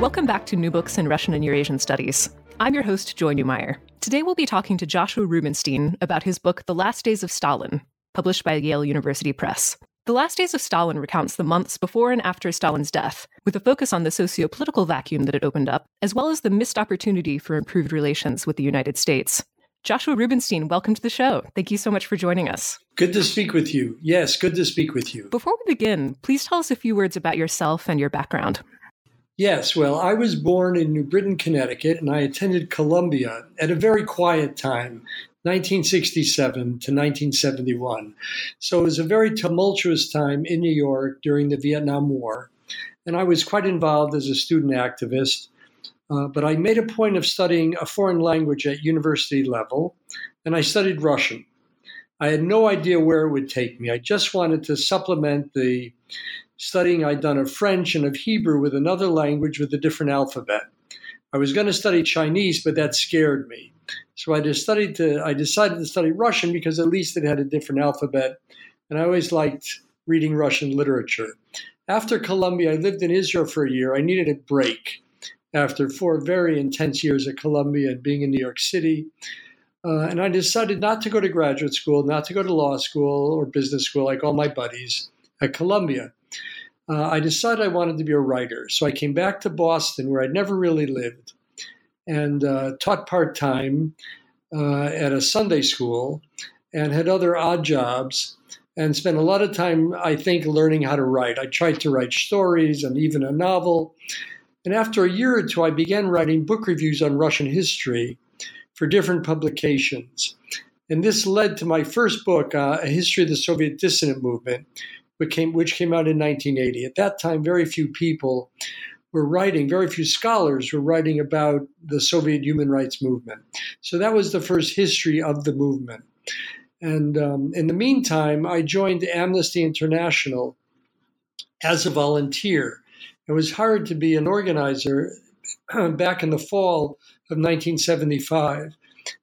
Welcome back to New Books in Russian and Eurasian Studies. I'm your host, Joy Neumeier. Today we'll be talking to Joshua Rubinstein about his book, The Last Days of Stalin, published by Yale University Press. The Last Days of Stalin recounts the months before and after Stalin's death, with a focus on the socio-political vacuum that it opened up, as well as the missed opportunity for improved relations with the United States. Joshua Rubinstein, welcome to the show. Thank you so much for joining us. Good to speak with you. Yes, good to speak with you. Before we begin, please tell us a few words about yourself and your background. Yes, well, I was born in New Britain, Connecticut, and I attended Columbia at a very quiet time, 1967 to 1971. So it was a very tumultuous time in New York during the Vietnam War, and I was quite involved as a student activist. But I made a point of studying a foreign language at university level, and I studied Russian. I had no idea where it would take me. I just wanted to supplement the studying I'd done of French and of Hebrew with another language with a different alphabet. I was going to study Chinese, but that scared me. So I decided to study Russian because at least it had a different alphabet, and I always liked reading Russian literature. After Columbia, I lived in Israel for a year. I needed a break after 4 very intense years at Columbia and being in New York City. And I decided not to go to graduate school, not to go to law school or business school like all my buddies at Columbia. I decided I wanted to be a writer. So I came back to Boston, where I'd never really lived, and taught part-time at a Sunday school and had other odd jobs and spent a lot of time, I think, learning how to write. I tried to write stories and even a novel. And after a year or two, I began writing book reviews on Russian history for different publications. And this led to my first book, A History of the Soviet Dissident Movement, which came out in 1980. At that time, very few people were writing, very few scholars were writing about the Soviet human rights movement. So that was the first history of the movement. And in the meantime, I joined Amnesty International as a volunteer. I was hired to be an organizer back in the fall of 1975,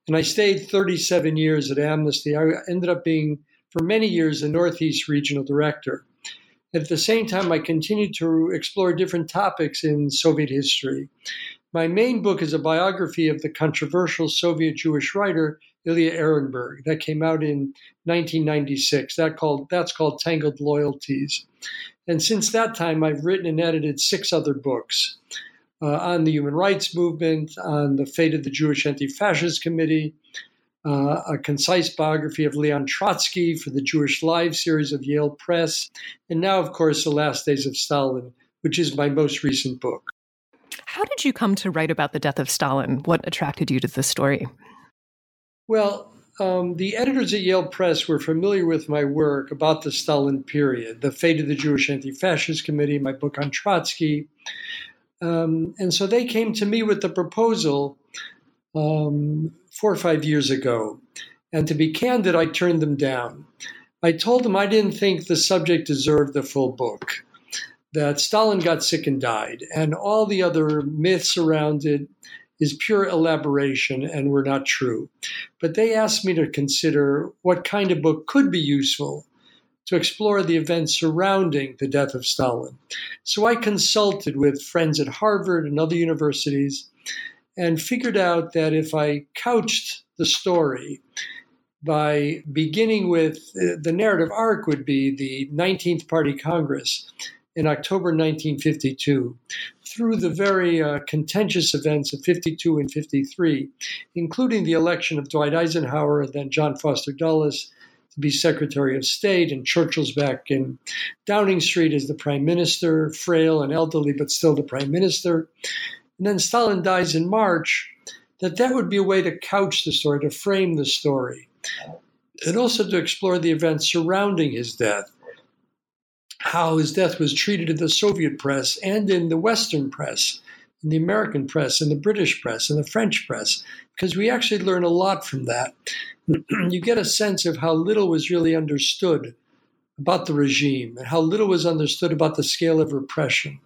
and I stayed 37 years at Amnesty. I ended up being, for many years, the Northeast Regional Director. At the same time, I continued to explore different topics in Soviet history. My main book is a biography of the controversial Soviet Jewish writer Ilya Ehrenberg. That came out in 1996. That's called Tangled Loyalties. And since that time, I've written and edited 6 other books on the human rights movement, on the fate of the Jewish Anti-Fascist Committee, a concise biography of Leon Trotsky for the Jewish Lives series of Yale Press, and now, of course, The Last Days of Stalin, which is my most recent book. How did you come to write about the death of Stalin? What attracted you to this story? Well, the editors at Yale Press were familiar with my work about the Stalin period, the fate of the Jewish Anti-Fascist Committee, my book on Trotsky. And so they came to me with the proposal 4 or 5 years ago. And to be candid, I turned them down. I told them I didn't think the subject deserved the full book, that Stalin got sick and died, and all the other myths around it is pure elaboration and were not true. But they asked me to consider what kind of book could be useful to explore the events surrounding the death of Stalin. So I consulted with friends at Harvard and other universities and figured out that if I couched the story by beginning with the narrative arc would be the 19th Party Congress in October 1952, through the very contentious events of 52 and 53, including the election of Dwight Eisenhower and then John Foster Dulles to be Secretary of State, and Churchill's back in Downing Street as the Prime Minister, frail and elderly, but still the Prime Minister. And then Stalin dies in March, that would be a way to couch the story, to frame the story, and also to explore the events surrounding his death. How his death was treated in the Soviet press and in the Western press, in the American press, in the British press, in the French press, because we actually learn a lot from that. You get a sense of how little was really understood about the regime and how little was understood about the scale of repression.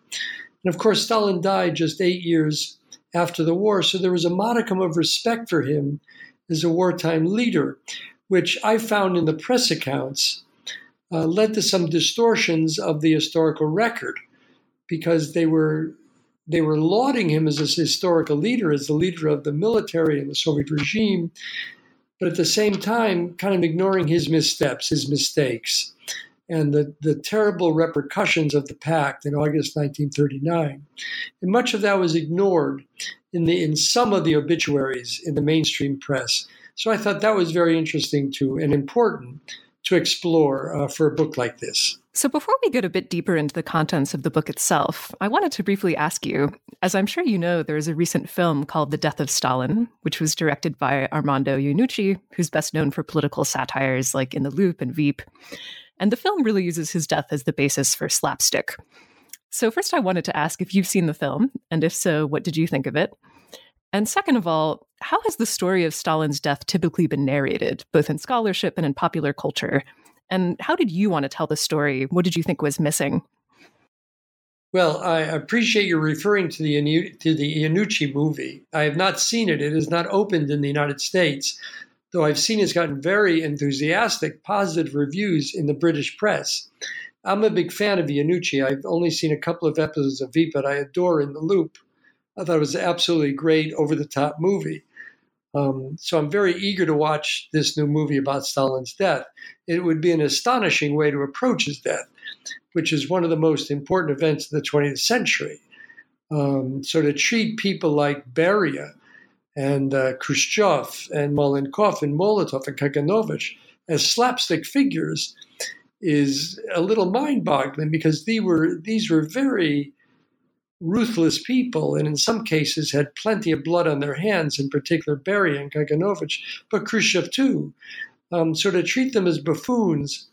And of course, Stalin died just 8 years after the war, so there was a modicum of respect for him as a wartime leader, which I found in the press accounts led to some distortions of the historical record because they were they were lauding him as this historical leader, as the leader of the military and the Soviet regime, but at the same time, kind of ignoring his missteps, his mistakes, and the terrible repercussions of the pact in August 1939. And much of that was ignored in some of the obituaries in the mainstream press. So I thought that was very interesting too, and important to explore for a book like this. So before we get a bit deeper into the contents of the book itself, I wanted to briefly ask you, as I'm sure you know, there is a recent film called The Death of Stalin, which was directed by Armando Iannucci, who's best known for political satires like In the Loop and Veep. And the film really uses his death as the basis for slapstick. So first, I wanted to ask if you've seen the film, and if so, what did you think of it? And second of all, how has the story of Stalin's death typically been narrated, both in scholarship and in popular culture? And how did you want to tell the story? What did you think was missing? Well, I appreciate you referring to the Iannucci movie. I have not seen it. It has not opened in the United States, though I've seen it's gotten very enthusiastic, positive reviews in the British press. I'm a big fan of Iannucci. I've only seen a couple of episodes of Veep, but I adore In the Loop. I thought it was an absolutely great, over-the-top movie. So I'm very eager to watch this new movie about Stalin's death. It would be an astonishing way to approach his death, which is one of the most important events of the 20th century. So to treat people like Beria and Khrushchev and Malenkov and Molotov and Kaganovich as slapstick figures is a little mind-boggling, because these were very ruthless people, and in some cases had plenty of blood on their hands, in particular Beria and Kaganovich, but Khrushchev too. So to treat them as buffoons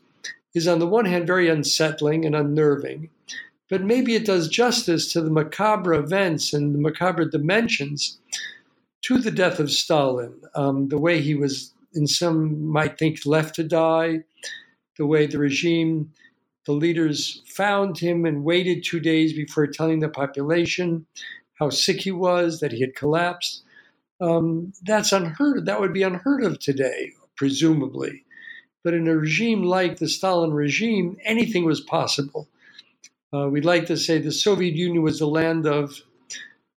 is, on the one hand, very unsettling and unnerving, but maybe it does justice to the macabre events and the macabre dimensions to the death of Stalin, the way he was, in some might think, left to die, the way the regime, the leaders found him and waited 2 days before telling the population how sick he was, that he had collapsed. That's unheard of. That would be unheard of today, presumably. But in a regime like the Stalin regime, anything was possible. We'd like to say the Soviet Union was the land of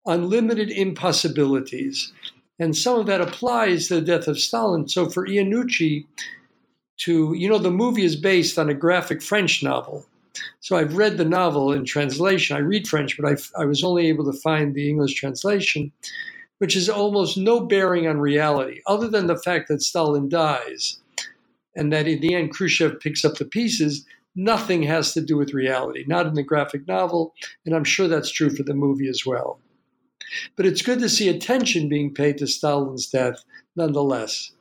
unlimited impossibilities. And some of that applies to the death of Stalin. So for Iannucci, the movie is based on a graphic French novel. So I've read the novel in translation. I read French, but I was only able to find the English translation, which has almost no bearing on reality, other than the fact that Stalin dies and that in the end Khrushchev picks up the pieces. Nothing has to do with reality, not in the graphic novel, and I'm sure that's true for the movie as well. But it's good to see attention being paid to Stalin's death nonetheless.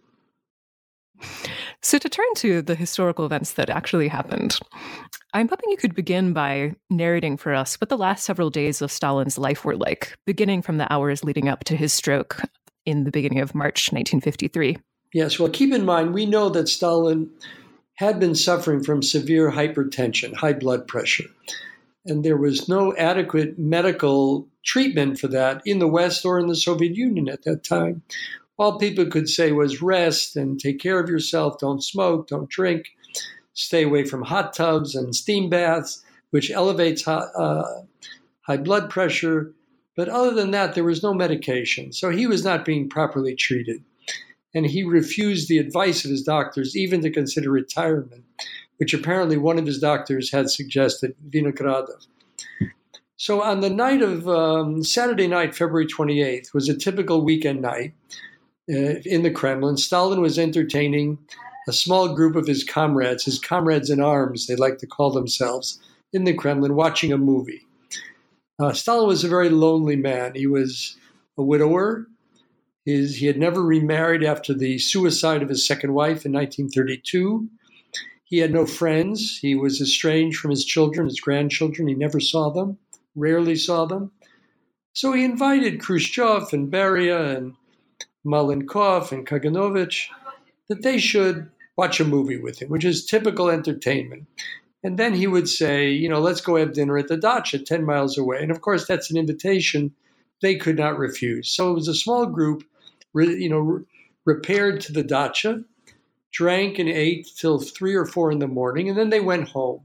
So to turn to the historical events that actually happened, I'm hoping you could begin by narrating for us what the last several days of Stalin's life were like, beginning from the hours leading up to his stroke in the beginning of March 1953. Yes, well, keep in mind, we know that Stalin had been suffering from severe hypertension, high blood pressure, and there was no adequate medical treatment for that in the West or in the Soviet Union at that time. All people could say was rest and take care of yourself, don't smoke, don't drink, stay away from hot tubs and steam baths, which elevates high blood pressure. But other than that, there was no medication. So he was not being properly treated. And he refused the advice of his doctors even to consider retirement, which apparently one of his doctors had suggested, Vinogradov. So on the night of Saturday night, February 28th, was a typical weekend night. In the Kremlin, Stalin was entertaining a small group of his comrades in arms, they like to call themselves, in the Kremlin, watching a movie. Stalin was a very lonely man. He was a widower. He had never remarried after the suicide of his second wife in 1932. He had no friends. He was estranged from his children, his grandchildren. He never saw them, rarely saw them. So he invited Khrushchev and Beria and Malenkov and Kaganovich, that they should watch a movie with him, which is typical entertainment. And then he would say, let's go have dinner at the dacha 10 miles away. And of course, that's an invitation they could not refuse. So it was a small group, repaired to the dacha, drank and ate till 3 or 4 in the morning, and then they went home.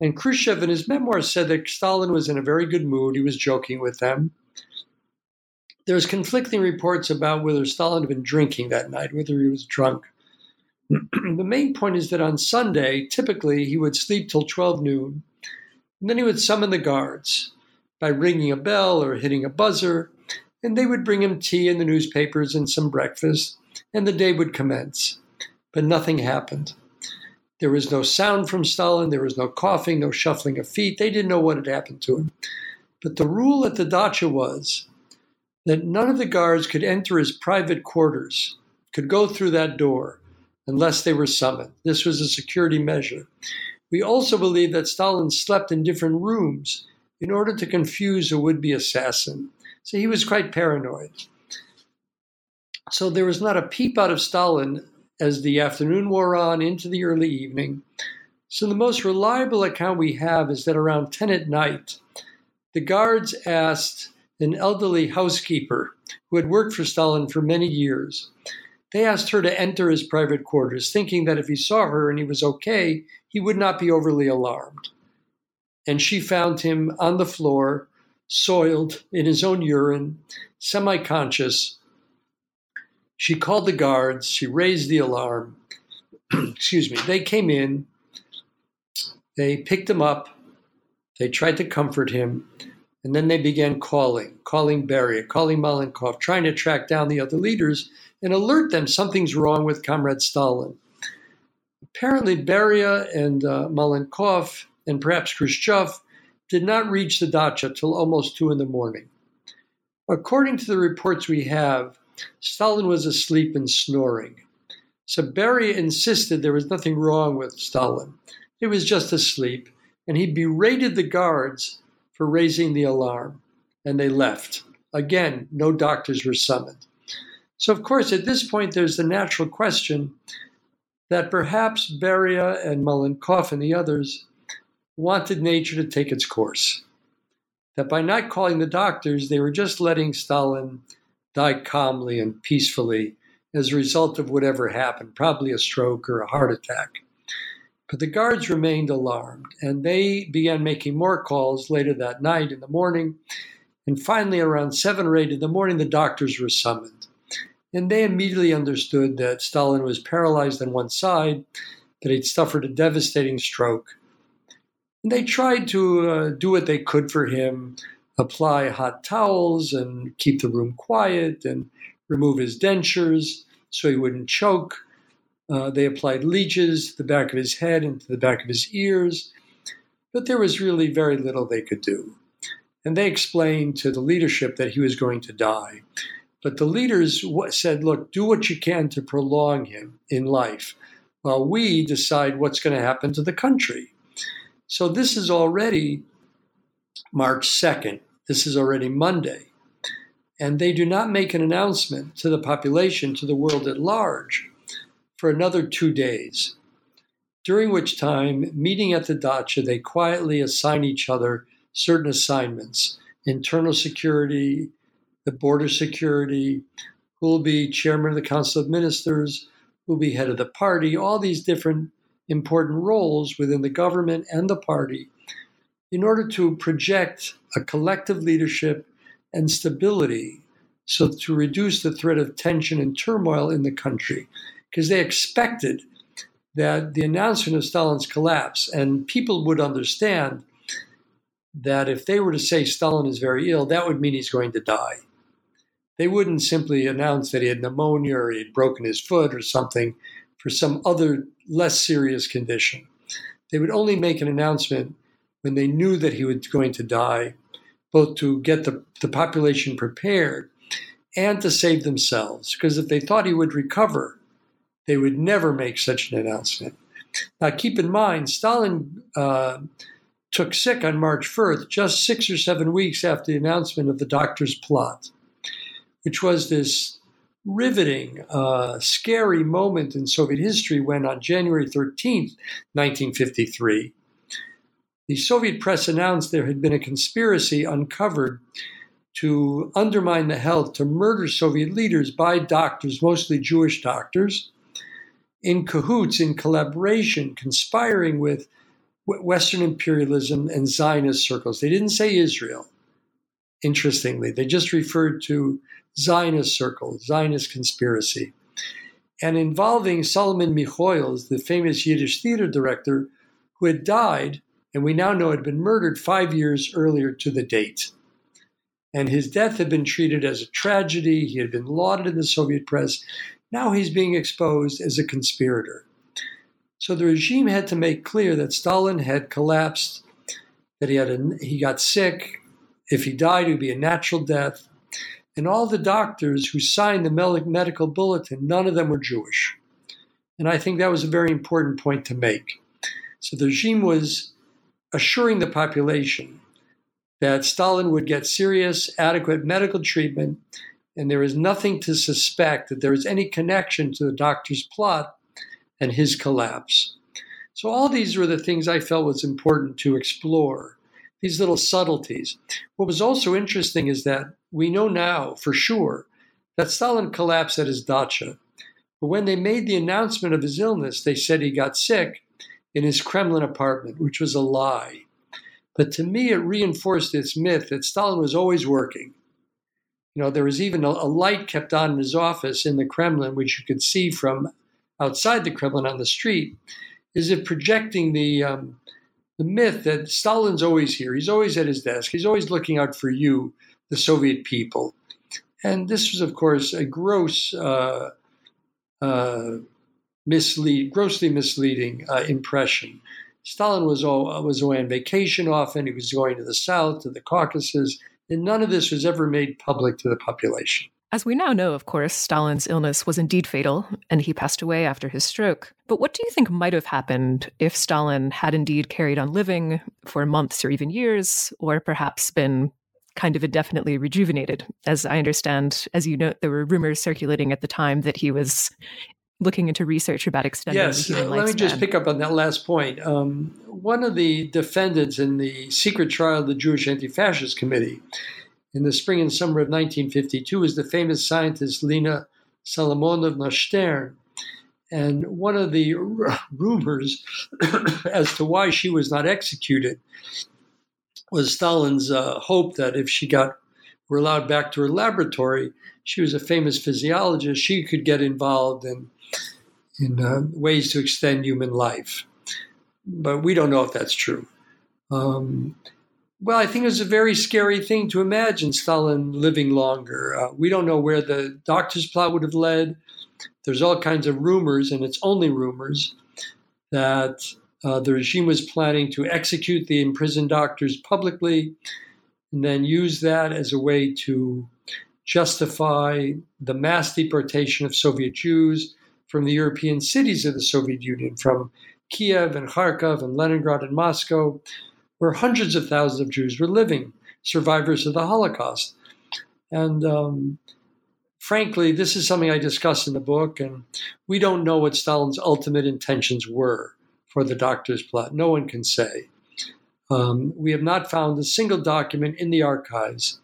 And Khrushchev in his memoirs said that Stalin was in a very good mood. He was joking with them. There's conflicting reports about whether Stalin had been drinking that night, whether he was drunk. The main point is that on Sunday, typically, he would sleep till 12 noon, and then he would summon the guards by ringing a bell or hitting a buzzer, and they would bring him tea and the newspapers and some breakfast, and the day would commence. But nothing happened. There was no sound from Stalin. There was no coughing, no shuffling of feet. They didn't know what had happened to him. But the rule at the dacha was that none of the guards could enter his private quarters, could go through that door, unless they were summoned. This was a security measure. We also believe that Stalin slept in different rooms in order to confuse a would-be assassin. So he was quite paranoid. So there was not a peep out of Stalin as the afternoon wore on into the early evening. So the most reliable account we have is that around 10 at night, the guards asked an elderly housekeeper who had worked for Stalin for many years. They asked her to enter his private quarters, thinking that if he saw her and he was okay, he would not be overly alarmed. And she found him on the floor, soiled in his own urine, semi-conscious. She called the guards. She raised the alarm. Excuse me. They came in. They picked him up. They tried to comfort him. And then they began calling Beria, calling Malenkov, trying to track down the other leaders and alert them something's wrong with Comrade Stalin. Apparently, Beria and Malenkov and perhaps Khrushchev did not reach the dacha till almost 2 a.m. According to the reports we have, Stalin was asleep and snoring. So Beria insisted there was nothing wrong with Stalin. He was just asleep, and he berated the guards for raising the alarm, and they left. Again, no doctors were summoned. So, of course, at this point, there's the natural question that perhaps Beria and Malenkov and the others wanted nature to take its course, that by not calling the doctors, they were just letting Stalin die calmly and peacefully as a result of whatever happened, probably a stroke or a heart attack. But the guards remained alarmed, and they began making more calls later that night in the morning. And finally, around 7 or 8 in the morning, the doctors were summoned. And they immediately understood that Stalin was paralyzed on one side, that he'd suffered a devastating stroke. And they tried to do what they could for him, apply hot towels and keep the room quiet and remove his dentures so he wouldn't choke. They applied leeches to the back of his head and to the back of his ears, but there was really very little they could do. And they explained to the leadership that he was going to die. But the leaders said, look, do what you can to prolong him in life while we decide what's going to happen to the country. So this is already March 2nd. This is already Monday. And they do not make an announcement to the population, to the world at large, for another 2 days, during which time, meeting at the dacha, they quietly assign each other certain assignments, internal security, the border security, who will be chairman of the Council of Ministers, who will be head of the party, all these different important roles within the government and the party, in order to project a collective leadership and stability, so to reduce the threat of tension and turmoil in the country. Because they expected that the announcement of Stalin's collapse, and people would understand that if they were to say Stalin is very ill, that would mean he's going to die. They wouldn't simply announce that he had pneumonia or he had broken his foot or something for some other less serious condition. They would only make an announcement when they knew that he was going to die, both to get the population prepared and to save themselves. Because if they thought he would recover, they would never make such an announcement. Now, keep in mind, Stalin took sick on March 1st, just 6 or 7 weeks after the announcement of the doctor's plot, which was this riveting, scary moment in Soviet history when on January 13th, 1953, the Soviet press announced there had been a conspiracy uncovered to undermine the health, to murder Soviet leaders by doctors, mostly Jewish doctors, in cahoots, in collaboration, conspiring with Western imperialism and Zionist circles. They didn't say Israel, interestingly. They just referred to Zionist circles, Zionist conspiracy. And involving Solomon Mikhoels, the famous Yiddish theater director, who had died, and we now know had been murdered 5 years earlier to the date. And his death had been treated as a tragedy. He had been lauded in the Soviet press. Now he's being exposed as a conspirator. So the regime had to make clear that Stalin had collapsed, that he got sick. If he died, it would be a natural death. And all the doctors who signed the medical bulletin, none of them were Jewish. And I think that was a very important point to make. So the regime was assuring the population that Stalin would get serious, adequate medical treatment, and there is nothing to suspect that there is any connection to the doctor's plot and his collapse. So all these were the things I felt was important to explore, these little subtleties. What was also interesting is that we know now for sure that Stalin collapsed at his dacha. But when they made the announcement of his illness, they said he got sick in his Kremlin apartment, which was a lie. But to me, it reinforced its myth that Stalin was always working. You know, there was even a light kept on in his office in the Kremlin, which you could see from outside the Kremlin on the street. Is it projecting the myth that Stalin's always here? He's always at his desk. He's always looking out for you, the Soviet people. And this was, of course, a grossly misleading impression. Stalin was away on vacation often. He was going to the South, to the Caucasus, and none of this was ever made public to the population. As we now know, of course, Stalin's illness was indeed fatal, and he passed away after his stroke. But what do you think might have happened if Stalin had indeed carried on living for months or even years, or perhaps been kind of indefinitely rejuvenated? As I understand, as you know, there were rumors circulating at the time that he was looking into research about extending the human lifespan. Yes, let me just pick up on that last point. One of the defendants in the secret trial of the Jewish Anti-Fascist Committee in the spring and summer of 1952 was the famous scientist Lena Salomonovna Stern. And one of the rumors as to why she was not executed was Stalin's hope that if she were allowed back to her laboratory, she was a famous physiologist, she could get involved in ways to extend human life. But we don't know if that's true. Well, I think it was a very scary thing to imagine Stalin living longer. We don't know where the doctor's plot would have led. There's all kinds of rumors, and it's only rumors, that the regime was planning to execute the imprisoned doctors publicly and then use that as a way to justify the mass deportation of Soviet Jews from the European cities of the Soviet Union, from Kiev and Kharkov and Leningrad and Moscow, where hundreds of thousands of Jews were living, survivors of the Holocaust. And frankly, this is something I discuss in the book, and we don't know what Stalin's ultimate intentions were for the doctor's plot. No one can say. We have not found a single document in the archives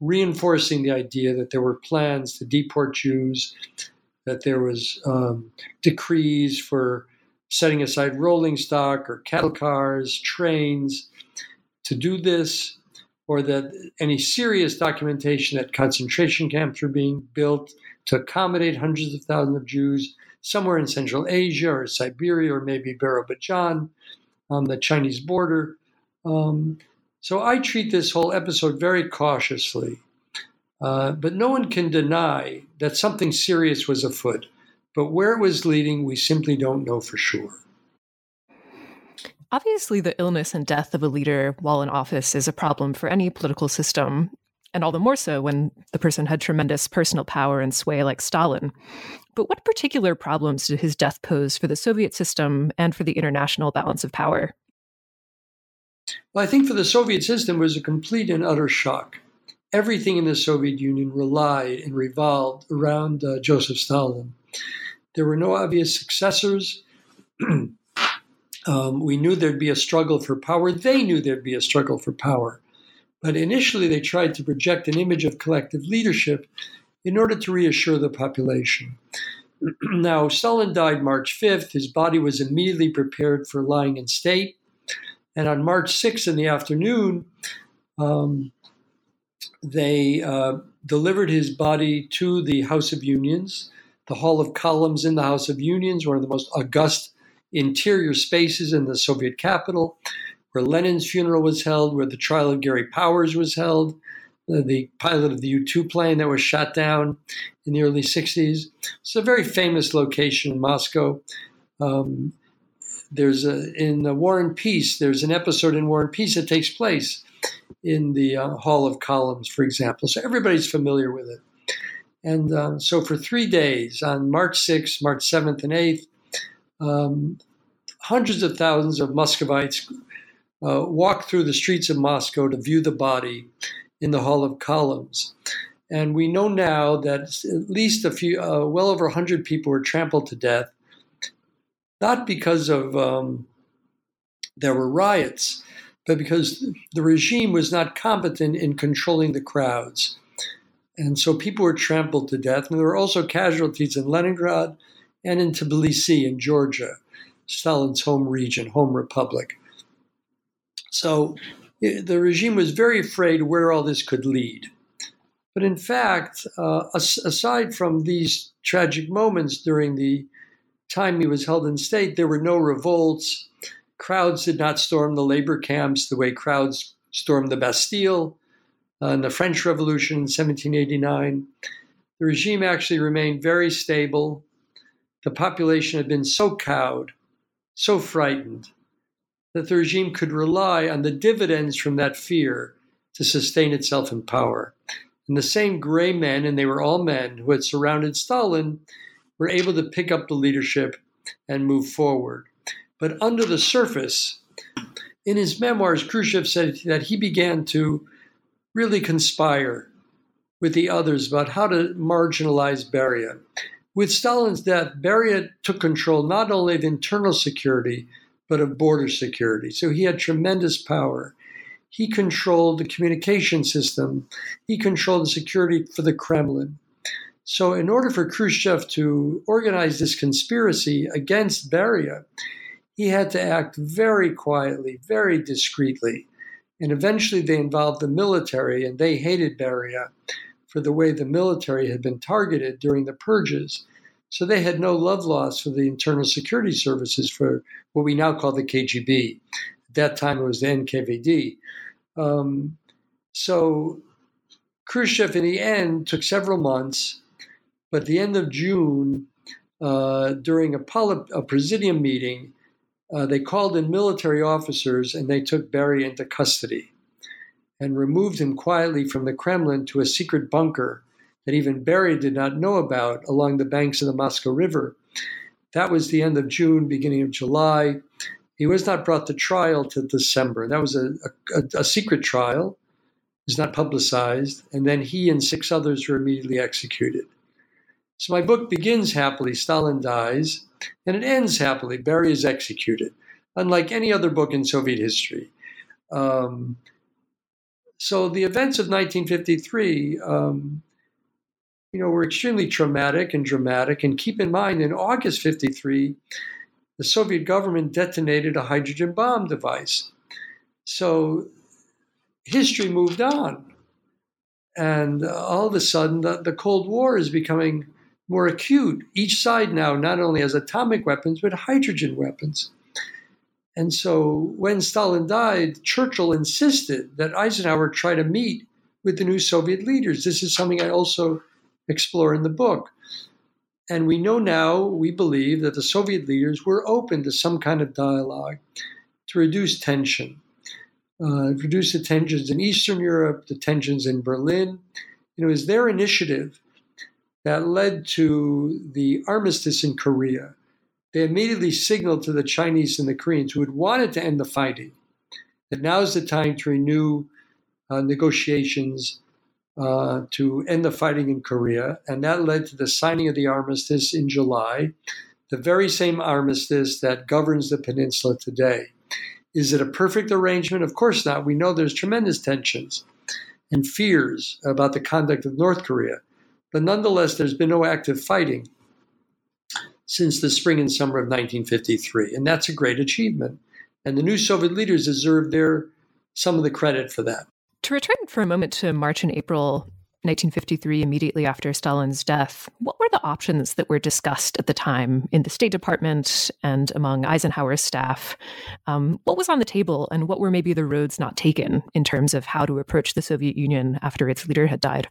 reinforcing the idea that there were plans to deport Jews, that there was decrees for setting aside rolling stock or cattle cars, trains to do this, or that any serious documentation that concentration camps were being built to accommodate hundreds of thousands of Jews somewhere in Central Asia or Siberia or maybe Birobidzhan on the Chinese border. So I treat this whole episode very cautiously, but no one can deny that something serious was afoot. But where it was leading, we simply don't know for sure. Obviously, the illness and death of a leader while in office is a problem for any political system, and all the more so when the person had tremendous personal power and sway like Stalin. But what particular problems did his death pose for the Soviet system and for the international balance of power? Well, I think for the Soviet system, it was a complete and utter shock. Everything in the Soviet Union relied and revolved around Joseph Stalin. There were no obvious successors. We knew there'd be a struggle for power. They knew there'd be a struggle for power. But initially, they tried to project an image of collective leadership in order to reassure the population. Now, Stalin died March 5th. His body was immediately prepared for lying in state. And on March 6th in the afternoon, they delivered his body to the House of Unions, the Hall of Columns in the House of Unions, one of the most august interior spaces in the Soviet capital, where Lenin's funeral was held, where the trial of Gary Powers was held, the pilot of the U-2 plane that was shot down in the early 60s. It's a very famous location in Moscow. In War and Peace, there's an episode in War and Peace that takes place in the Hall of Columns, for example. So everybody's familiar with it. And so for 3 days, on March 6th, March 7th, and 8th, hundreds of thousands of Muscovites walked through the streets of Moscow to view the body in the Hall of Columns. And we know now that at least a few, well over 100 people were trampled to death, not because of there were riots, but because the regime was not competent in controlling the crowds. And so people were trampled to death. And there were also casualties in Leningrad and in Tbilisi in Georgia, Stalin's home region, home republic. So the regime was very afraid where all this could lead. But in fact, aside from these tragic moments during the time he was held in state, there were no revolts. Crowds did not storm the labor camps the way crowds stormed the Bastille in the French Revolution in 1789. The regime actually remained very stable. The population had been so cowed, so frightened, that the regime could rely on the dividends from that fear to sustain itself in power. And the same gray men, and they were all men, who had surrounded Stalin were able to pick up the leadership and move forward. But under the surface, in his memoirs, Khrushchev said that he began to really conspire with the others about how to marginalize Beria. With Stalin's death, Beria took control not only of internal security, but of border security. So he had tremendous power. He controlled the communication system. He controlled the security for the Kremlin. So in order for Khrushchev to organize this conspiracy against Beria, he had to act very quietly, very discreetly. And eventually they involved the military, and they hated Beria for the way the military had been targeted during the purges. So they had no love lost for the internal security services, for what we now call the KGB. At that time, it was the NKVD. So Khrushchev, in the end, took several months. But at the end of June, during a presidium meeting, they called in military officers, and they took Beria into custody and removed him quietly from the Kremlin to a secret bunker that even Beria did not know about along the banks of the Moscow River. That was the end of June, beginning of July. He was not brought to trial till December. That was a secret trial. It was not publicized. And then he and six others were immediately executed. So my book begins happily, Stalin dies, and it ends happily, Beria is executed, unlike any other book in Soviet history. So the events of 1953, were extremely traumatic and dramatic. And keep in mind, in August 1953, the Soviet government detonated a hydrogen bomb device. So history moved on. And all of a sudden, the Cold War is becoming more acute. Each side now not only has atomic weapons, but hydrogen weapons. And so when Stalin died, Churchill insisted that Eisenhower try to meet with the new Soviet leaders. This is something I also explore in the book. And we know now, we believe, that the Soviet leaders were open to some kind of dialogue to reduce tension, reduce the tensions in Eastern Europe, the tensions in Berlin. It was their initiative that led to the armistice in Korea. They immediately signaled to the Chinese and the Koreans, who had wanted to end the fighting, that now's the time to renew negotiations to end the fighting in Korea. And that led to the signing of the armistice in July, the very same armistice that governs the peninsula today. Is it a perfect arrangement? Of course not. We know there's tremendous tensions and fears about the conduct of North Korea. But nonetheless, there's been no active fighting since the spring and summer of 1953. And that's a great achievement. And the new Soviet leaders deserve some of the credit for that. To return for a moment to March and April 1953, immediately after Stalin's death, what were the options that were discussed at the time in the State Department and among Eisenhower's staff? What was on the table, and what were maybe the roads not taken in terms of how to approach the Soviet Union after its leader had died?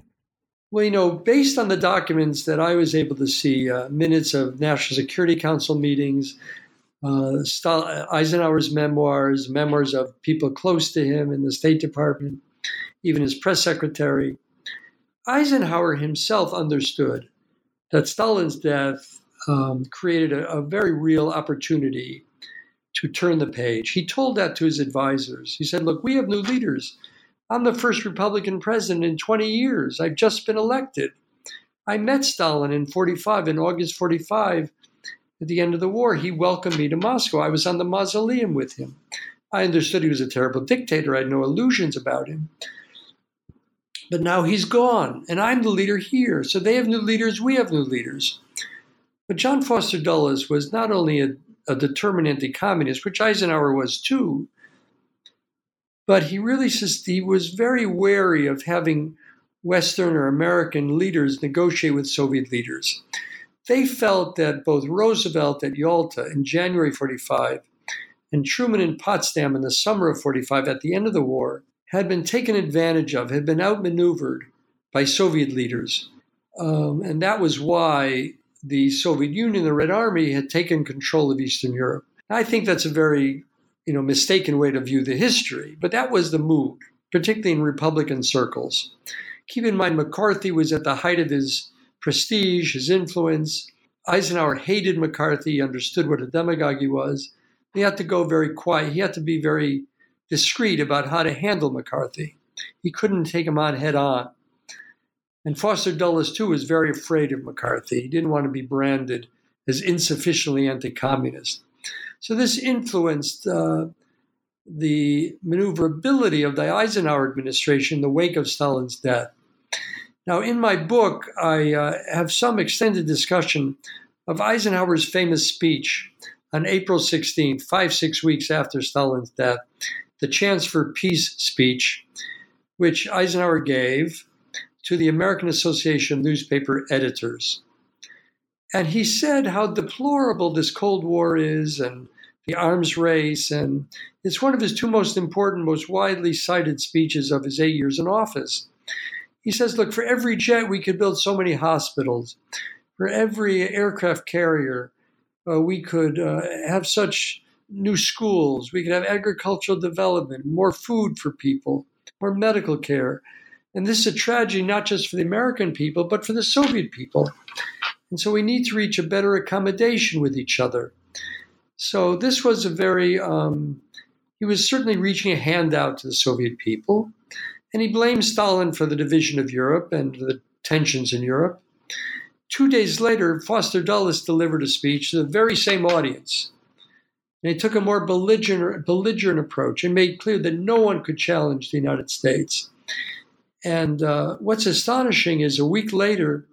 Well, based on the documents that I was able to see, minutes of National Security Council meetings, Eisenhower's memoirs, memoirs of people close to him in the State Department, even his press secretary, Eisenhower himself understood that Stalin's death created a very real opportunity to turn the page. He told that to his advisors. He said, look, we have new leaders. I'm the first Republican president in 20 years. I've just been elected. I met Stalin in August 45, at the end of the war. He welcomed me to Moscow. I was on the mausoleum with him. I understood he was a terrible dictator. I had no illusions about him. But now he's gone, and I'm the leader here. So they have new leaders, we have new leaders. But John Foster Dulles was not only a determined anti-communist, which Eisenhower was too, but he was very wary of having Western or American leaders negotiate with Soviet leaders. They felt that both Roosevelt at Yalta in January 45 and Truman in Potsdam in the summer of 45 at the end of the war had been taken advantage of, had been outmaneuvered by Soviet leaders. And that was why the Soviet Union, the Red Army, had taken control of Eastern Europe. I think that's a very, mistaken way to view the history, but that was the mood, particularly in Republican circles. Keep in mind, McCarthy was at the height of his prestige, his influence. Eisenhower hated McCarthy. He understood what a demagogue he was. He had to go very quiet. He had to be very discreet about how to handle McCarthy. He couldn't take him on head on. And Foster Dulles, too, was very afraid of McCarthy. He didn't want to be branded as insufficiently anti-communist. So this influenced the maneuverability of the Eisenhower administration in the wake of Stalin's death. Now, in my book, I have some extended discussion of Eisenhower's famous speech on April 16th, 5-6 weeks after Stalin's death, the Chance for Peace speech, which Eisenhower gave to the American Association of Newspaper Editors. And he said how deplorable this Cold War is and the arms race, and it's one of his two most important, most widely cited speeches of his 8 years in office. He says, look, for every jet, we could build so many hospitals. For every aircraft carrier, we could have such new schools. We could have agricultural development, more food for people, more medical care. And this is a tragedy not just for the American people, but for the Soviet people. And so we need to reach a better accommodation with each other. So this was a very, he was certainly reaching a handout to the Soviet people. And he blamed Stalin for the division of Europe and the tensions in Europe. 2 days later, Foster Dulles delivered a speech to the very same audience. And he took a more belligerent approach and made clear that no one could challenge the United States. And what's astonishing is a week later,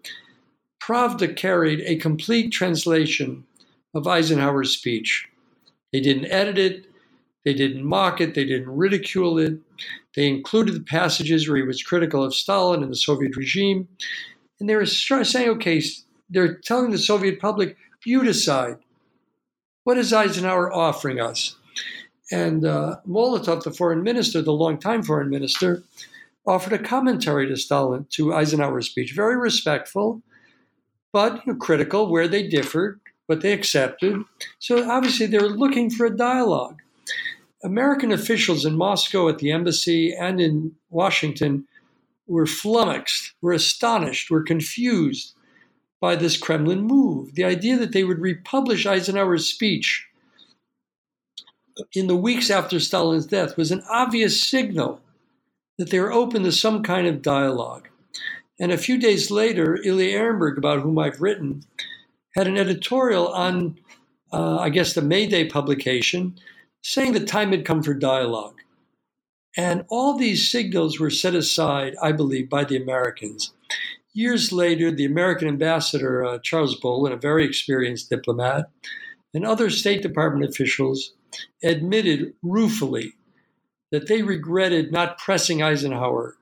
Pravda carried a complete translation of Eisenhower's speech. They didn't edit it. They didn't mock it. They didn't ridicule it. They included the passages where he was critical of Stalin and the Soviet regime. And they were saying, okay, they're telling the Soviet public, you decide. What is Eisenhower offering us? And Molotov, the foreign minister, the longtime foreign minister, offered a commentary to Eisenhower's speech, very respectful, but critical where they differed, but they accepted. So obviously they were looking for a dialogue. American officials in Moscow at the embassy and in Washington were flummoxed, were astonished, were confused by this Kremlin move. The idea that they would republish Eisenhower's speech in the weeks after Stalin's death was an obvious signal that they were open to some kind of dialogue. And a few days later, Ilya Ehrenberg, about whom I've written, had an editorial on, the May Day publication, saying the time had come for dialogue. And all these signals were set aside, I believe, by the Americans. Years later, the American ambassador, Charles Bolin, a very experienced diplomat, and other State Department officials admitted ruefully that they regretted not pressing Eisenhower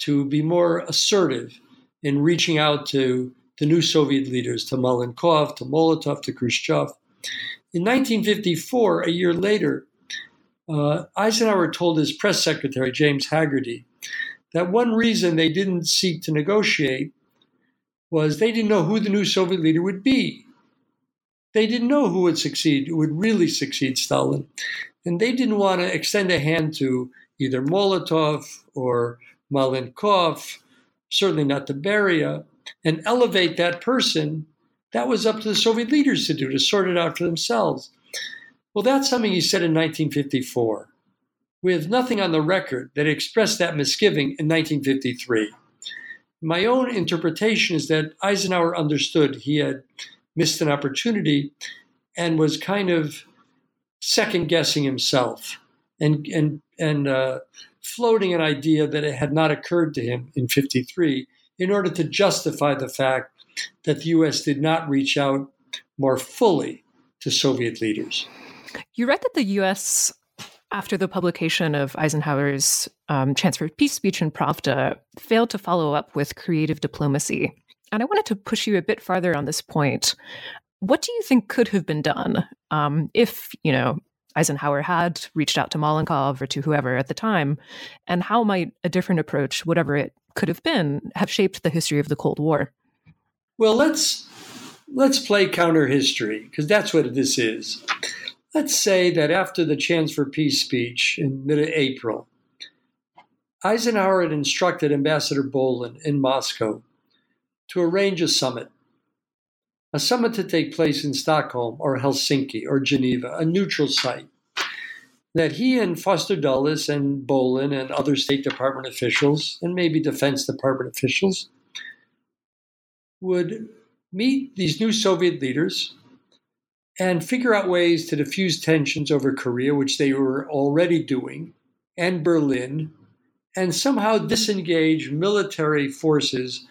to be more assertive in reaching out to the new Soviet leaders, to Malenkov, to Molotov, to Khrushchev. In 1954, a year later, Eisenhower told his press secretary, James Haggerty, that one reason they didn't seek to negotiate was they didn't know who the new Soviet leader would be. They didn't know who would succeed, who would really succeed Stalin. And they didn't want to extend a hand to either Molotov or Malenkov, certainly not to Beria, and elevate that person. That was up to the Soviet leaders to do, to sort it out for themselves. Well, that's something he said in 1954. We have nothing on the record that expressed that misgiving in 1953. My own interpretation is that Eisenhower understood he had missed an opportunity and was kind of second-guessing himself and floating an idea that it had not occurred to him in 53 in order to justify the fact that the U.S. did not reach out more fully to Soviet leaders. You read that the U.S., after the publication of Eisenhower's Chance for Peace speech in Pravda, failed to follow up with creative diplomacy. And I wanted to push you a bit farther on this point. What do you think could have been done if, Eisenhower had reached out to Malenkov or to whoever at the time? And how might a different approach, whatever it could have been, have shaped the history of the Cold War? Well, let's play counter history, because that's what this is. Let's say that after the Chance for Peace speech in mid-April, Eisenhower had instructed Ambassador Bolin in Moscow to arrange a summit to take place in Stockholm or Helsinki or Geneva, a neutral site, that he and Foster Dulles and Bolin and other State Department officials and maybe Defense Department officials would meet these new Soviet leaders and figure out ways to diffuse tensions over Korea, which they were already doing, and Berlin, and somehow disengage military forces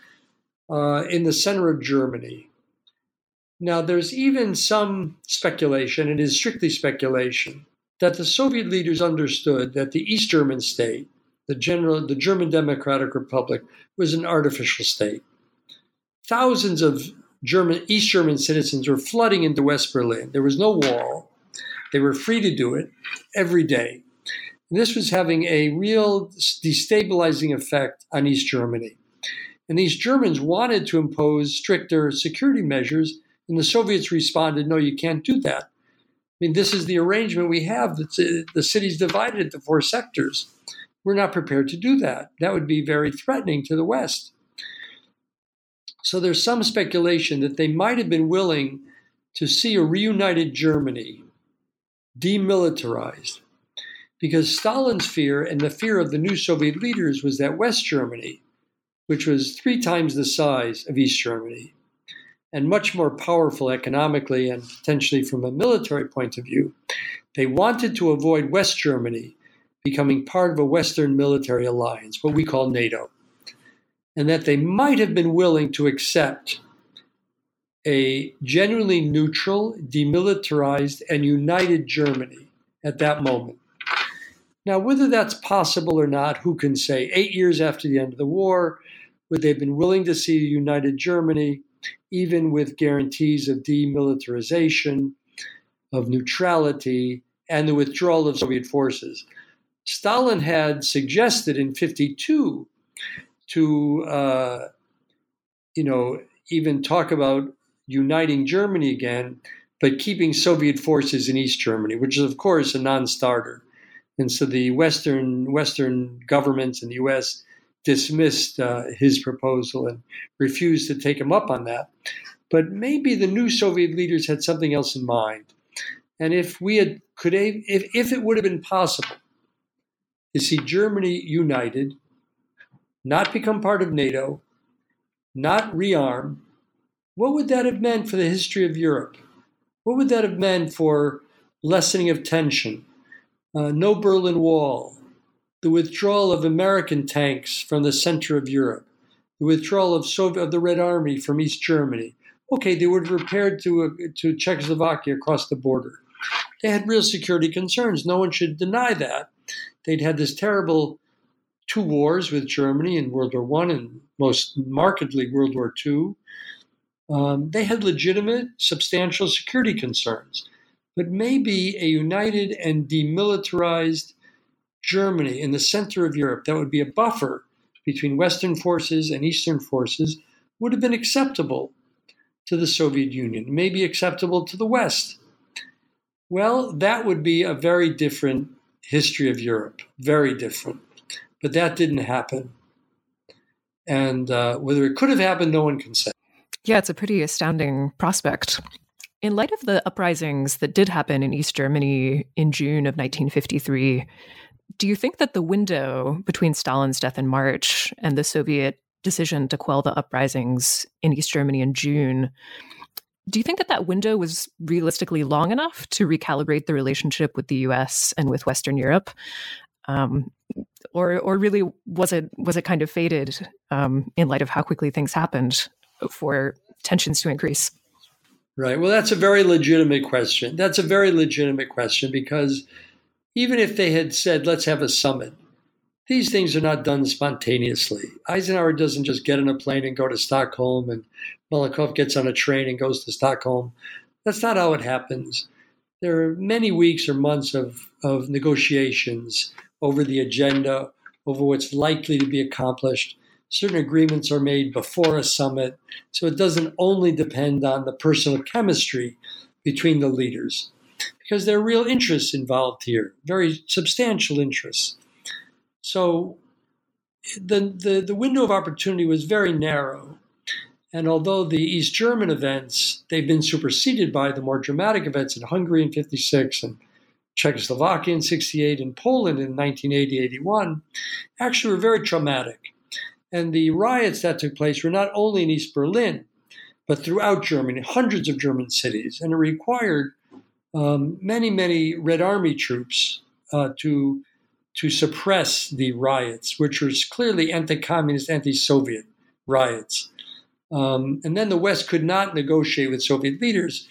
in the center of Germany. Now, there's even some speculation, and it is strictly speculation, that the Soviet leaders understood that the East German state, the German Democratic Republic, was an artificial state. Thousands of East German citizens were flooding into West Berlin. There was no wall. They were free to do it every day. And this was having a real destabilizing effect on East Germany. And these Germans wanted to impose stricter security measures, and the Soviets responded, no, you can't do that. I mean, this is the arrangement we have. The city's divided into four sectors. We're not prepared to do that. That would be very threatening to the West. So there's some speculation that they might have been willing to see a reunited Germany demilitarized, because Stalin's fear and the fear of the new Soviet leaders was that West Germany, which was 3 times the size of East Germany and much more powerful economically and potentially from a military point of view, they wanted to avoid West Germany becoming part of a Western military alliance, what we call NATO. And that they might have been willing to accept a genuinely neutral, demilitarized, and united Germany at that moment. Now, whether that's possible or not, who can say? 8 years after the end of the war, would they have been willing to see a united Germany, even with guarantees of demilitarization, of neutrality, and the withdrawal of Soviet forces? Stalin had suggested in 1952 to, even talk about uniting Germany again, but keeping Soviet forces in East Germany, which is, of course, a non-starter. And so the Western governments in the U.S. dismissed his proposal and refused to take him up on that. But maybe the new Soviet leaders had something else in mind. And if it would have been possible to see Germany united, not become part of NATO, not rearm, what would that have meant for the history of Europe? What would that have meant for lessening of tension? No Berlin Wall, the withdrawal of American tanks from the center of Europe, the withdrawal of the Red Army from East Germany, Okay, they were prepared to Czechoslovakia across the border. They had real security concerns. No one should deny that. They'd had this terrible two wars with Germany in World War I and most markedly World War II. They had legitimate, substantial security concerns. But maybe a united and demilitarized Germany in the center of Europe that would be a buffer between Western forces and Eastern forces would have been acceptable to the Soviet Union, maybe acceptable to the West. Well, that would be a very different history of Europe, very different. But that didn't happen. And whether it could have happened, no one can say. Yeah, it's a pretty astounding prospect. In light of the uprisings that did happen in East Germany in June of 1953, do you think that the window between Stalin's death in March and the Soviet decision to quell the uprisings in East Germany in June, do you think that that window was realistically long enough to recalibrate the relationship with the U.S. and with Western Europe? Or really, was it kind of faded in light of how quickly things happened for tensions to increase? Right. Well, that's a very legitimate question. That's a very legitimate question, because even if they had said, let's have a summit, these things are not done spontaneously. Eisenhower doesn't just get on a plane and go to Stockholm, and Malenkov gets on a train and goes to Stockholm. That's not how it happens. There are many weeks or months of negotiations over the agenda, over what's likely to be accomplished. Certain agreements are made before a summit, so it doesn't only depend on the personal chemistry between the leaders, because there are real interests involved here, very substantial interests. So the window of opportunity was very narrow, and although the East German events, they've been superseded by the more dramatic events in Hungary in 1956 and Czechoslovakia in 1968 and Poland in 1980-81, actually were very traumatic. And the riots that took place were not only in East Berlin, but throughout Germany, hundreds of German cities. And it required many, many Red Army troops to suppress the riots, which were clearly anti-communist, anti-Soviet riots. And then the West could not negotiate with Soviet leaders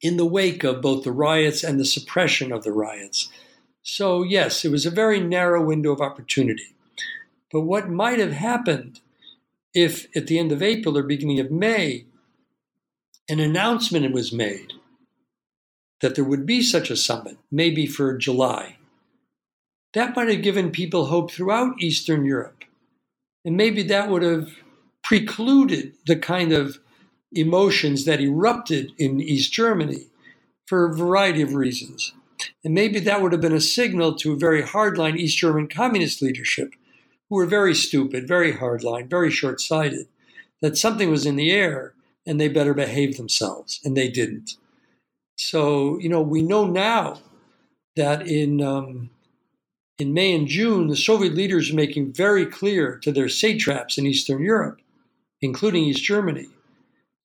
in the wake of both the riots and the suppression of the riots. So yes, it was a very narrow window of opportunity. But what might have happened if at the end of April or beginning of May, an announcement was made that there would be such a summit, maybe for July, that might have given people hope throughout Eastern Europe. And maybe that would have precluded the kind of emotions that erupted in East Germany for a variety of reasons. And maybe that would have been a signal to a very hardline East German communist leadership, who were very stupid, very hardline, very short-sighted, that something was in the air and they better behave themselves, and they didn't. So, you know, we know now that in May and June, the Soviet leaders were making very clear to their satraps in Eastern Europe, including East Germany,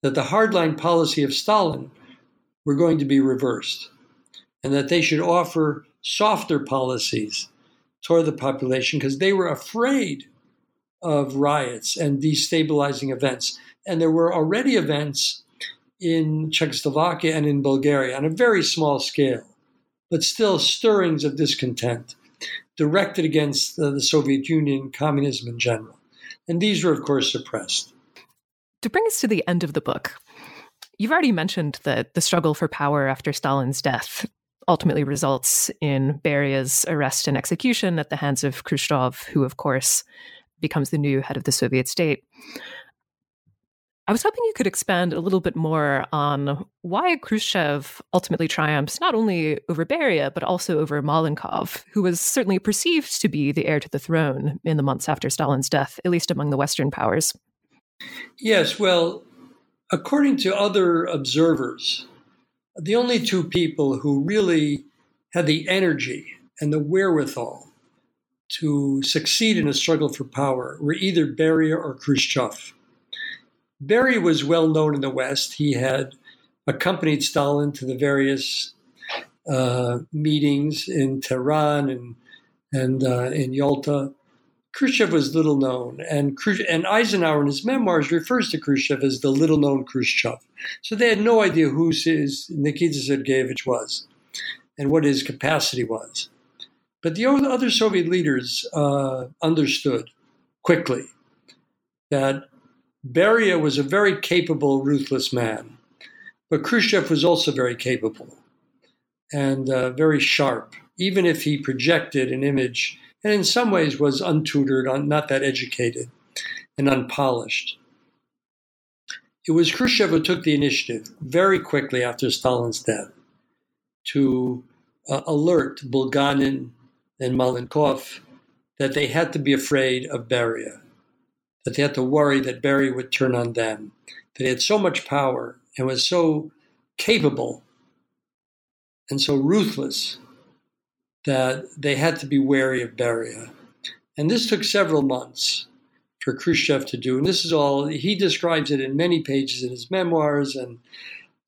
that the hardline policy of Stalin were going to be reversed, and that they should offer softer policies toward the population, because they were afraid of riots and destabilizing events. And there were already events in Czechoslovakia and in Bulgaria on a very small scale, but still stirrings of discontent directed against the Soviet Union, communism in general. And these were, of course, suppressed. To bring us to the end of the book, you've already mentioned that the struggle for power after Stalin's death ultimately results in Beria's arrest and execution at the hands of Khrushchev, who, of course, becomes the new head of the Soviet state. I was hoping you could expand a little bit more on why Khrushchev ultimately triumphs not only over Beria, but also over Malenkov, who was certainly perceived to be the heir to the throne in the months after Stalin's death, at least among the Western powers. Yes, well, according to other observers, the only two people who really had the energy and the wherewithal to succeed in a struggle for power were either Beria or Khrushchev. Beria was well known in the West. He had accompanied Stalin to the various meetings in Tehran and in Yalta. Khrushchev was little known, and Eisenhower in his memoirs refers to Khrushchev as the little-known Khrushchev. So they had no idea who Nikita Sergeyevich was and what his capacity was. But the other Soviet leaders understood quickly that Beria was a very capable, ruthless man, but Khrushchev was also very capable and very sharp, even if he projected an image and in some ways was untutored, not that educated, and unpolished. It was Khrushchev who took the initiative very quickly after Stalin's death to alert Bulganin and Malenkov that they had to be afraid of Beria, that they had to worry that Beria would turn on them, that he had so much power and was so capable and so ruthless that they had to be wary of Beria. And this took several months for Khrushchev to do. And this is all, he describes it in many pages in his memoirs. And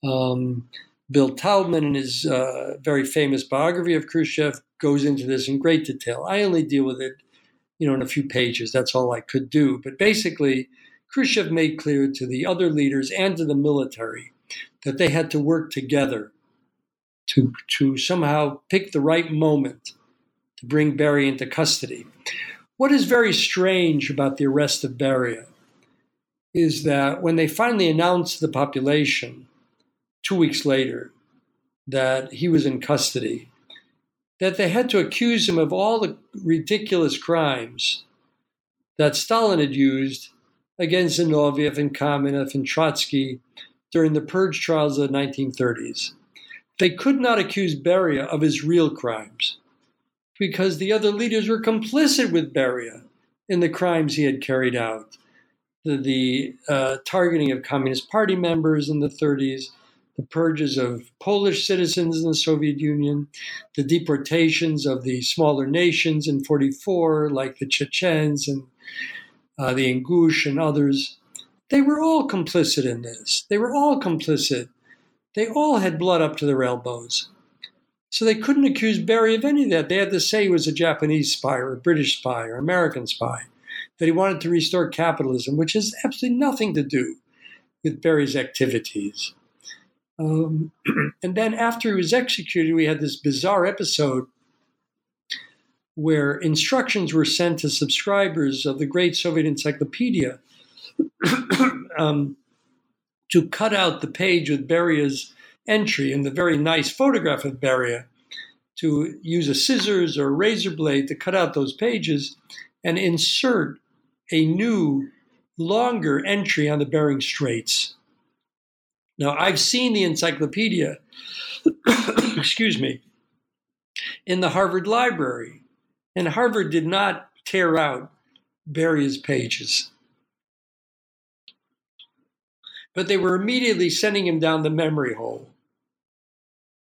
Bill Taubman, in his very famous biography of Khrushchev, goes into this in great detail. I only deal with it, in a few pages. That's all I could do. But basically, Khrushchev made clear to the other leaders and to the military that they had to work together to somehow pick the right moment to bring Beria into custody. What is very strange about the arrest of Beria is that when they finally announced to the population 2 weeks later that he was in custody, that they had to accuse him of all the ridiculous crimes that Stalin had used against Zinoviev and Kamenev and Trotsky during the purge trials of the 1930s. They could not accuse Beria of his real crimes because the other leaders were complicit with Beria in the crimes he had carried out, the targeting of Communist Party members in the 30s, the purges of Polish citizens in the Soviet Union, the deportations of the smaller nations in 1944, like the Chechens and the Ingush and others. They were all complicit in this. They were all complicit. They all had blood up to their elbows. So they couldn't accuse Beria of any of that. They had to say he was a Japanese spy or a British spy or American spy, that he wanted to restore capitalism, which has absolutely nothing to do with Beria's activities. And then after he was executed, we had this bizarre episode where instructions were sent to subscribers of the Great Soviet Encyclopedia to cut out the page with Beria's entry and the very nice photograph of Beria, to use a scissors or a razor blade to cut out those pages and insert a new, longer entry on the Bering Straits. Now, I've seen the encyclopedia, excuse me, in the Harvard Library, and Harvard did not tear out Beria's pages. But they were immediately sending him down the memory hole.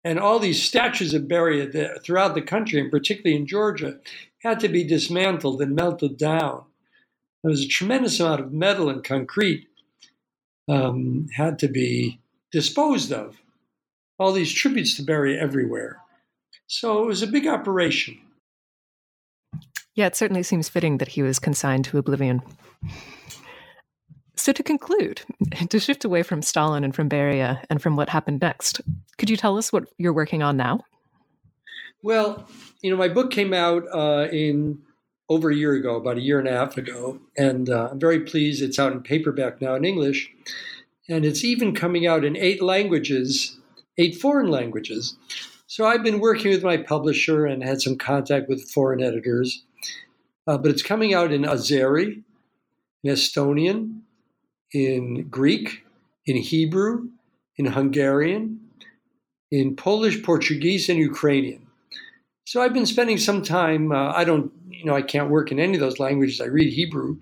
And all these statues of Beria throughout the country, and particularly in Georgia, had to be dismantled and melted down. There was a tremendous amount of metal and concrete had to be disposed of. All these tributes to Beria everywhere. So it was a big operation. Yeah, it certainly seems fitting that he was consigned to oblivion. So to conclude, to shift away from Stalin and from Beria and from what happened next, could you tell us what you're working on now? Well, my book came out in over a year ago, about a year and a half ago, and I'm very pleased it's out in paperback now in English, and it's even coming out in 8 foreign languages. So I've been working with my publisher and had some contact with foreign editors, but it's coming out in Azeri, in Estonian, in Greek, in Hebrew, in Hungarian, in Polish, Portuguese, and Ukrainian. So I've been spending some time, I can't work in any of those languages. I read Hebrew,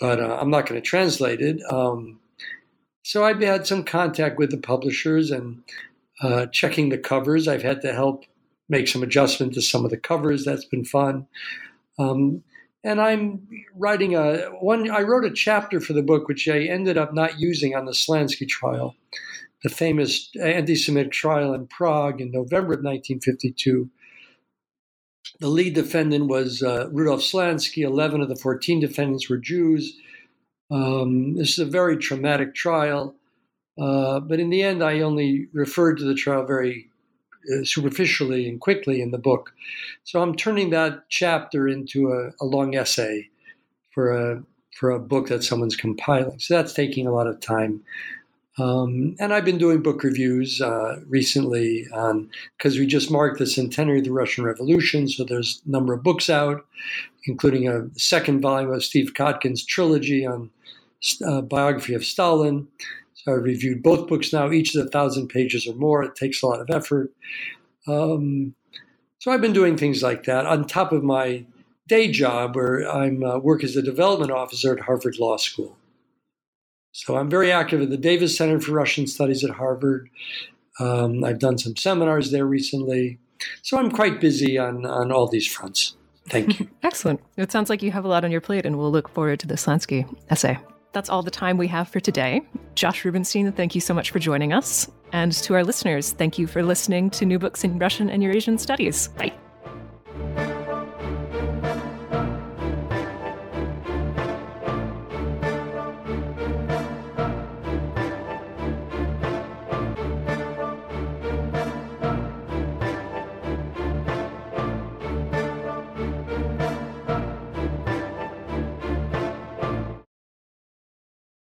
but I'm not going to translate it. So I've had some contact with the publishers and checking the covers. I've had to help make some adjustment to some of the covers. That's been fun. And I'm writing I wrote a chapter for the book, which I ended up not using, on the Slansky trial, the famous anti-Semitic trial in Prague in November of 1952, The lead defendant was Rudolf Slansky. 11 of the 14 defendants were Jews. This is a very traumatic trial. But in the end, I only referred to the trial very superficially and quickly in the book. So I'm turning that chapter into a long essay for a book that someone's compiling. So that's taking a lot of time. And I've been doing book reviews recently because we just marked the centenary of the Russian Revolution. So there's a number of books out, including a second volume of Steve Kotkin's trilogy on biography of Stalin. So I reviewed both books now. Each is 1,000 pages or more. It takes a lot of effort. So I've been doing things like that on top of my day job where I work as a development officer at Harvard Law School. So I'm very active at the Davis Center for Russian Studies at Harvard. I've done some seminars there recently. So I'm quite busy on all these fronts. Thank you. Excellent. It sounds like you have a lot on your plate, and we'll look forward to the Slansky essay. That's all the time we have for today. Josh Rubinstein, thank you so much for joining us. And to our listeners, thank you for listening to New Books in Russian and Eurasian Studies. Bye.